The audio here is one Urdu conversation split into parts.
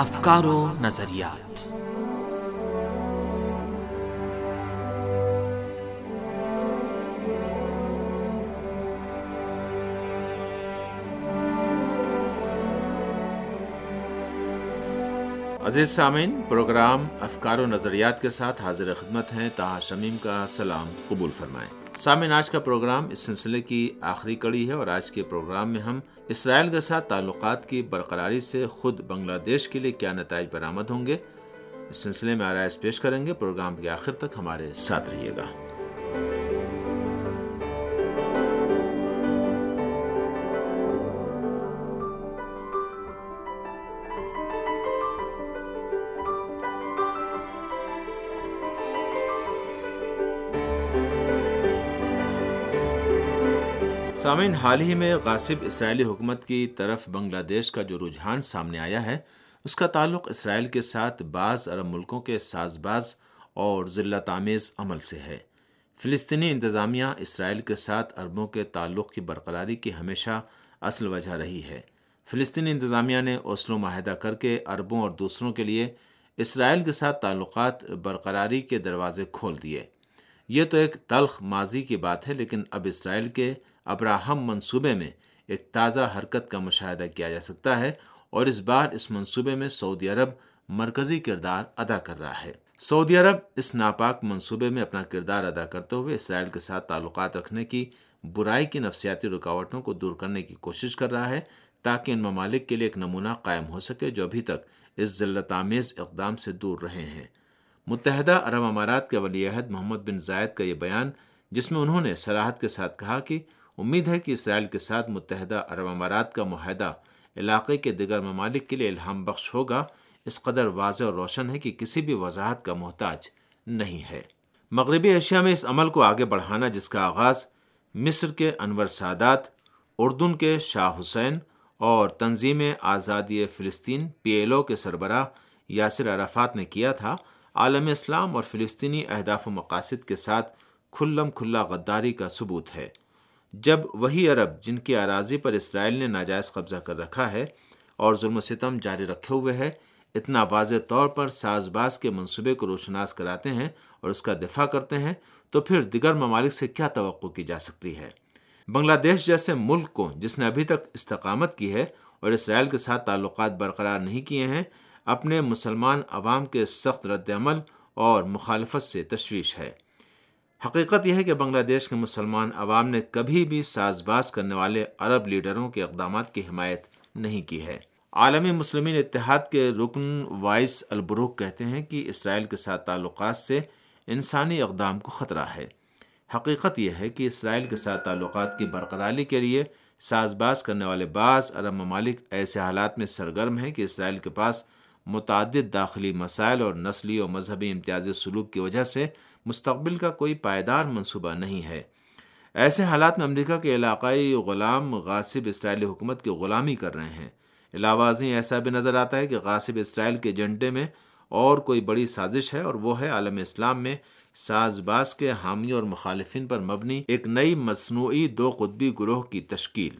افکار و نظریات. عزیز سامعین، پروگرام افکار و نظریات کے ساتھ حاضر خدمت ہیں طاہر شمیم کا سلام قبول فرمائیں. سامعین، آج کا پروگرام اس سلسلے کی آخری کڑی ہے اور آج کے پروگرام میں ہم اسرائیل کے ساتھ تعلقات کی برقراری سے خود بنگلہ دیش کے لیے کیا نتائج برآمد ہوں گے، اس سلسلے میں آرائز پیش کریں گے. پروگرام کے آخر تک ہمارے ساتھ رہیے گا. سامعین، حال ہی میں غاصب اسرائیلی حکومت کی طرف بنگلہ دیش کا جو رجحان سامنے آیا ہے، اس کا تعلق اسرائیل کے ساتھ بعض عرب ملکوں کے ساز باز اور ذلت آمیز عمل سے ہے. فلسطینی انتظامیہ اسرائیل کے ساتھ عربوں کے تعلق کی برقراری کی ہمیشہ اصل وجہ رہی ہے. فلسطینی انتظامیہ نے اوسلو معاہدہ کر کے عربوں اور دوسروں کے لیے اسرائیل کے ساتھ تعلقات برقراری کے دروازے کھول دیے. یہ تو ایک تلخ ماضی کی بات ہے، لیکن اب اسرائیل کے ابراہم منصوبے میں ایک تازہ حرکت کا مشاہدہ کیا جا سکتا ہے، اور اس بار اس منصوبے میں سعودی عرب مرکزی کردار ادا کر رہا ہے. سعودی عرب اس ناپاک منصوبے میں اپنا کردار ادا کرتے ہوئے اسرائیل کے ساتھ تعلقات رکھنے کی برائی کی نفسیاتی رکاوٹوں کو دور کرنے کی کوشش کر رہا ہے، تاکہ ان ممالک کے لیے ایک نمونہ قائم ہو سکے جو ابھی تک اس ذلت آمیز اقدام سے دور رہے ہیں. متحدہ عرب امارات کے ولی عہد محمد بن زائد کا یہ بیان، جس میں انہوں نے صراحت کے ساتھ کہا کہ امید ہے کہ اسرائیل کے ساتھ متحدہ عرب امارات کا معاہدہ علاقے کے دیگر ممالک کے لیے الہام بخش ہوگا، اس قدر واضح اور روشن ہے کہ کسی بھی وضاحت کا محتاج نہیں ہے. مغربی ایشیا میں اس عمل کو آگے بڑھانا، جس کا آغاز مصر کے انور سادات، اردن کے شاہ حسین اور تنظیم آزادی فلسطین PLO کے سربراہ یاسر عرفات نے کیا تھا، عالم اسلام اور فلسطینی اہداف و مقاصد کے ساتھ کھلم کھلا غداری کا ثبوت ہے. جب وہی عرب جن کی اراضی پر اسرائیل نے ناجائز قبضہ کر رکھا ہے اور ظلم و ستم جاری رکھے ہوئے ہے، اتنا واضح طور پر ساز باز کے منصوبے کو روشناس کراتے ہیں اور اس کا دفاع کرتے ہیں، تو پھر دیگر ممالک سے کیا توقع کی جا سکتی ہے؟ بنگلہ دیش جیسے ملک کو، جس نے ابھی تک استقامت کی ہے اور اسرائیل کے ساتھ تعلقات برقرار نہیں کیے ہیں، اپنے مسلمان عوام کے سخت رد عمل اور مخالفت سے تشویش ہے. حقیقت یہ ہے کہ بنگلہ دیش کے مسلمان عوام نے کبھی بھی ساز باز کرنے والے عرب لیڈروں کے اقدامات کی حمایت نہیں کی ہے. عالمی مسلمین اتحاد کے رکن وائس البروک کہتے ہیں کہ اسرائیل کے ساتھ تعلقات سے انسانی اقدام کو خطرہ ہے. حقیقت یہ ہے کہ اسرائیل کے ساتھ تعلقات کی برقراری کے لیے ساز باز کرنے والے بعض عرب ممالک ایسے حالات میں سرگرم ہیں کہ اسرائیل کے پاس متعدد داخلی مسائل اور نسلی اور مذہبی امتیازی سلوک کی وجہ سے مستقبل کا کوئی پائیدار منصوبہ نہیں ہے. ایسے حالات میں امریکہ کے علاقائی غلام غاصب اسرائیلی حکومت کی غلامی کر رہے ہیں. علاوہ ازیں ایسا بھی نظر آتا ہے کہ غاصب اسرائیل کے ایجنڈے میں اور کوئی بڑی سازش ہے، اور وہ ہے عالم اسلام میں ساز باز کے حامیوں اور مخالفین پر مبنی ایک نئی مصنوعی دو قطبی گروہ کی تشکیل.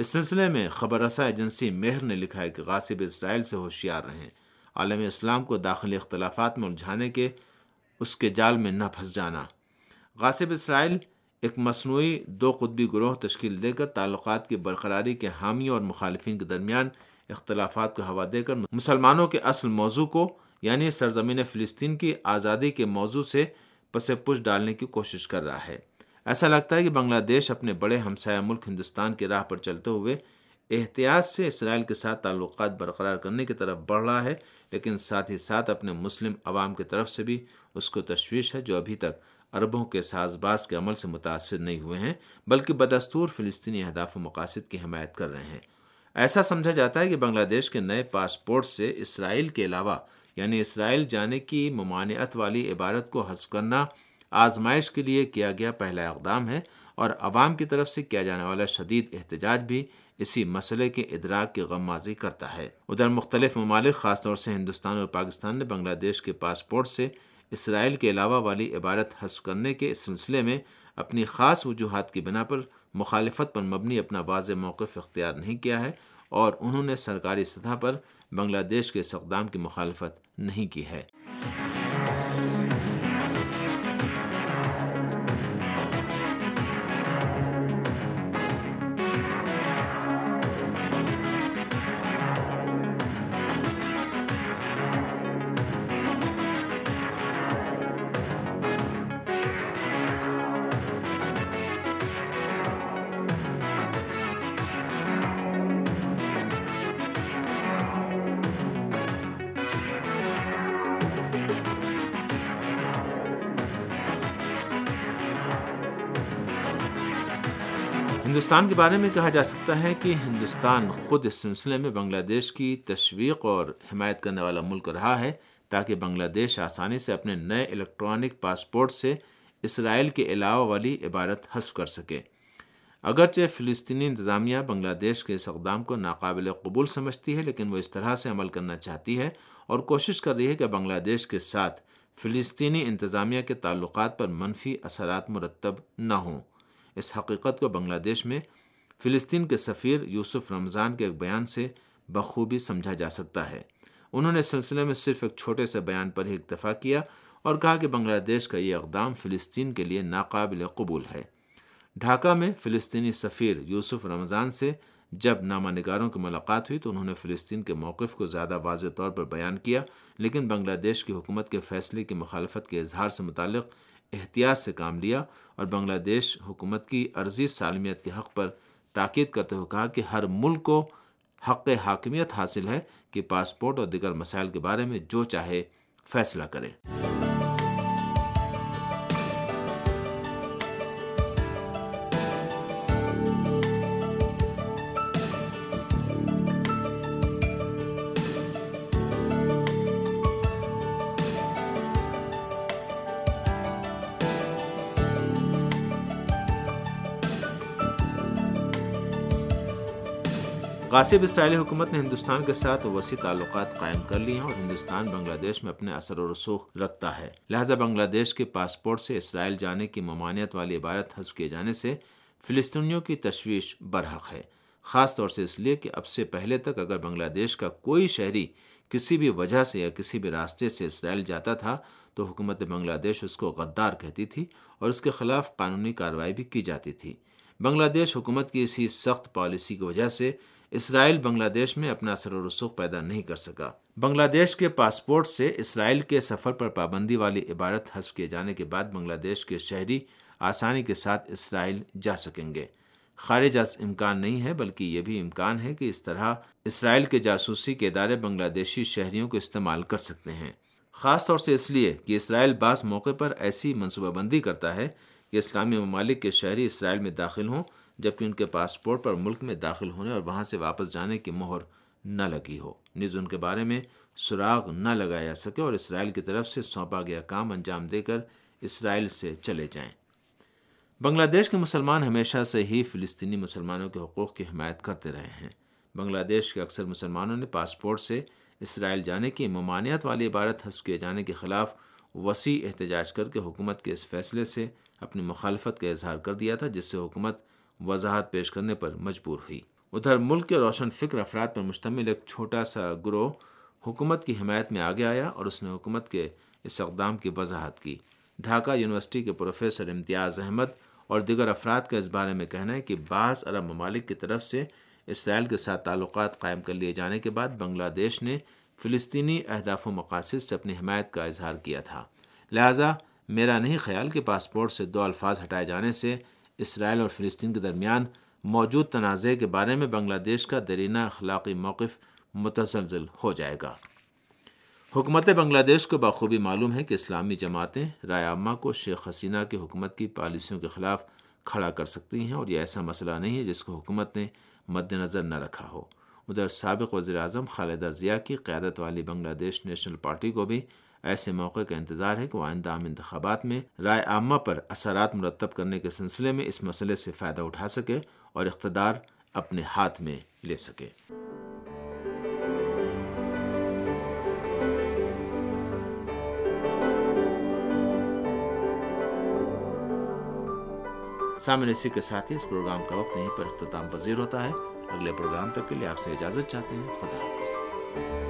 اس سلسلے میں خبر رساں ایجنسی مہر نے لکھا ہے کہ غاصب اسرائیل سے ہوشیار رہیں، عالم اسلام کو داخلی اختلافات میں الجھانے کے اس کے جال میں نہ پھنس جانا. غاصب اسرائیل ایک مصنوعی دو قطبی گروہ تشکیل دے کر تعلقات کی برقراری کے حامیوں اور مخالفین کے درمیان اختلافات کو ہوا دے کر مسلمانوں کے اصل موضوع کو، یعنی سرزمین فلسطین کی آزادی کے موضوع سے پس پش ڈالنے کی کوشش کر رہا ہے. ایسا لگتا ہے کہ بنگلہ دیش اپنے بڑے ہمسایہ ملک ہندوستان کی راہ پر چلتے ہوئے احتیاط سے اسرائیل کے ساتھ تعلقات برقرار کرنے کی طرف بڑھ رہا ہے، لیکن ساتھ ہی ساتھ اپنے مسلم عوام کی طرف سے بھی اس کو تشویش ہے، جو ابھی تک عربوں کے ساز باز کے عمل سے متاثر نہیں ہوئے ہیں، بلکہ بدستور فلسطینی اہداف و مقاصد کی حمایت کر رہے ہیں. ایسا سمجھا جاتا ہے کہ بنگلہ دیش کے نئے پاسپورٹ سے اسرائیل کے علاوہ، یعنی اسرائیل جانے کی ممانعت والی عبارت کو حذف کرنا آزمائش کے لیے کیا گیا پہلا اقدام ہے، اور عوام کی طرف سے کیا جانے والا شدید احتجاج بھی اسی مسئلے کے ادراک کی غمازی کرتا ہے. ادھر مختلف ممالک، خاص طور سے ہندوستان اور پاکستان، نے بنگلہ دیش کے پاسپورٹ سے اسرائیل کے علاوہ والی عبارت حذف کرنے کے اس سلسلے میں اپنی خاص وجوہات کی بنا پر مخالفت پر مبنی اپنا واضح موقف اختیار نہیں کیا ہے، اور انہوں نے سرکاری سطح پر بنگلہ دیش کے اس اقدام کی مخالفت نہیں کی ہے۔ ہندوستان کے بارے میں کہا جا سکتا ہے کہ ہندوستان خود اس سلسلے میں بنگلہ دیش کی تشویق اور حمایت کرنے والا ملک رہا ہے، تاکہ بنگلہ دیش آسانی سے اپنے نئے الیکٹرانک پاسپورٹ سے اسرائیل کے علاوہ والی عبارت حذف کر سکے۔ اگرچہ فلسطینی انتظامیہ بنگلہ دیش کے اس اقدام کو ناقابل قبول سمجھتی ہے، لیکن وہ اس طرح سے عمل کرنا چاہتی ہے اور کوشش کر رہی ہے کہ بنگلہ دیش کے ساتھ فلسطینی انتظامیہ کے تعلقات پر منفی اثرات مرتب نہ ہوں۔ اس حقیقت کو بنگلہ دیش میں فلسطین کے سفیر یوسف رمضان کے ایک بیان سے بخوبی سمجھا جا سکتا ہے۔ انہوں نے اس سلسلے میں صرف ایک چھوٹے سے بیان پر ہی اکتفا کیا اور کہا کہ بنگلہ دیش کا یہ اقدام فلسطین کے لیے ناقابل قبول ہے۔ ڈھاکہ میں فلسطینی سفیر یوسف رمضان سے جب نامہ نگاروں کی ملاقات ہوئی تو انہوں نے فلسطین کے موقف کو زیادہ واضح طور پر بیان کیا، لیکن بنگلہ دیش کی حکومت کے فیصلے کی مخالفت کے اظہار سے متعلق احتیاط سے کام لیا اور بنگلہ دیش حکومت کی عرضی سالمیت کے حق پر تاکید کرتے ہوئے کہا کہ ہر ملک کو حق حاکمیت حاصل ہے کہ پاسپورٹ اور دیگر مسائل کے بارے میں جو چاہے فیصلہ کرے۔ غاصب اسرائیلی حکومت نے ہندوستان کے ساتھ وسیع تعلقات قائم کر لیے ہیں اور ہندوستان بنگلہ دیش میں اپنے اثر و رسوخ رکھتا ہے، لہذا بنگلہ دیش کے پاسپورٹ سے اسرائیل جانے کی ممانعت والی عبارت حذف کیے جانے سے فلسطینیوں کی تشویش برحق ہے، خاص طور سے اس لیے کہ اب سے پہلے تک اگر بنگلہ دیش کا کوئی شہری کسی بھی وجہ سے یا کسی بھی راستے سے اسرائیل جاتا تھا تو حکومت بنگلہ دیش اس کو غدار کہتی تھی اور اس کے خلاف قانونی کارروائی بھی کی جاتی تھی۔ بنگلہ دیش حکومت کی اسی سخت پالیسی کی وجہ سے اسرائیل بنگلہ دیش میں اپنا اثر و رسوخ پیدا نہیں کر سکا۔ بنگلہ دیش کے پاسپورٹ سے اسرائیل کے سفر پر پابندی والی عبارت حذف کیے جانے کے بعد بنگلہ دیش کے شہری آسانی کے ساتھ اسرائیل جا سکیں گے۔ خارج از امکان نہیں ہے، بلکہ یہ بھی امکان ہے کہ اس طرح اسرائیل کے جاسوسی کے ادارے بنگلہ دیشی شہریوں کو استعمال کر سکتے ہیں، خاص طور سے اس لیے کہ اسرائیل بعض موقع پر ایسی منصوبہ بندی کرتا ہے کہ اسلامی ممالک کے شہری اسرائیل میں داخل ہوں جبکہ ان کے پاسپورٹ پر ملک میں داخل ہونے اور وہاں سے واپس جانے کی مہر نہ لگی ہو، نیز ان کے بارے میں سراغ نہ لگایا جا سکے اور اسرائیل کی طرف سے سونپا گیا کام انجام دے کر اسرائیل سے چلے جائیں۔ بنگلہ دیش کے مسلمان ہمیشہ سے ہی فلسطینی مسلمانوں کے حقوق کی حمایت کرتے رہے ہیں۔ بنگلہ دیش کے اکثر مسلمانوں نے پاسپورٹ سے اسرائیل جانے کی ممانعت والی عبارت حذف کیے جانے کے خلاف وسیع احتجاج کر کے حکومت کے اس فیصلے سے اپنی مخالفت کا اظہار کر دیا تھا، جس سے حکومت وضاحت پیش کرنے پر مجبور ہوئی۔ ادھر ملک کے روشن فکر افراد پر مشتمل ایک چھوٹا سا گروہ حکومت کی حمایت میں آگے آیا اور اس نے حکومت کے اس اقدام کی وضاحت کی۔ ڈھاکہ یونیورسٹی کے پروفیسر امتیاز احمد اور دیگر افراد کا اس بارے میں کہنا ہے کہ بعض عرب ممالک کی طرف سے اسرائیل کے ساتھ تعلقات قائم کر لیے جانے کے بعد بنگلہ دیش نے فلسطینی اہداف و مقاصد سے اپنی حمایت کا اظہار کیا تھا، لہٰذا میرا نہیں خیال کہ پاسپورٹ سے دو الفاظ ہٹائے جانے سے اسرائیل اور فلسطین کے درمیان موجود تنازع کے بارے میں بنگلہ دیش کا دیرینہ اخلاقی موقف متزلزل ہو جائے گا۔ حکومت بنگلہ دیش کو بخوبی معلوم ہے کہ اسلامی جماعتیں رائے عامہ کو شیخ حسینہ کی حکومت کی پالیسیوں کے خلاف کھڑا کر سکتی ہیں اور یہ ایسا مسئلہ نہیں ہے جس کو حکومت نے مد نظر نہ رکھا ہو۔ ادھر سابق وزیراعظم خالدہ ضیاء کی قیادت والی بنگلہ دیش نیشنل پارٹی کو بھی ایسے موقع کا انتظار ہے کہ وہ آئندہ عام انتخابات میں رائے عامہ پر اثرات مرتب کرنے کے سلسلے میں اس مسئلے سے فائدہ اٹھا سکے اور اقتدار اپنے ہاتھ میں لے سکے۔ سامعین، اسی کے ساتھ ہی اس پروگرام کا وقت یہیں پر اختتام پذیر ہوتا ہے۔ اگلے پروگرام تک کے لیے آپ سے اجازت چاہتے ہیں. خدا حافظ.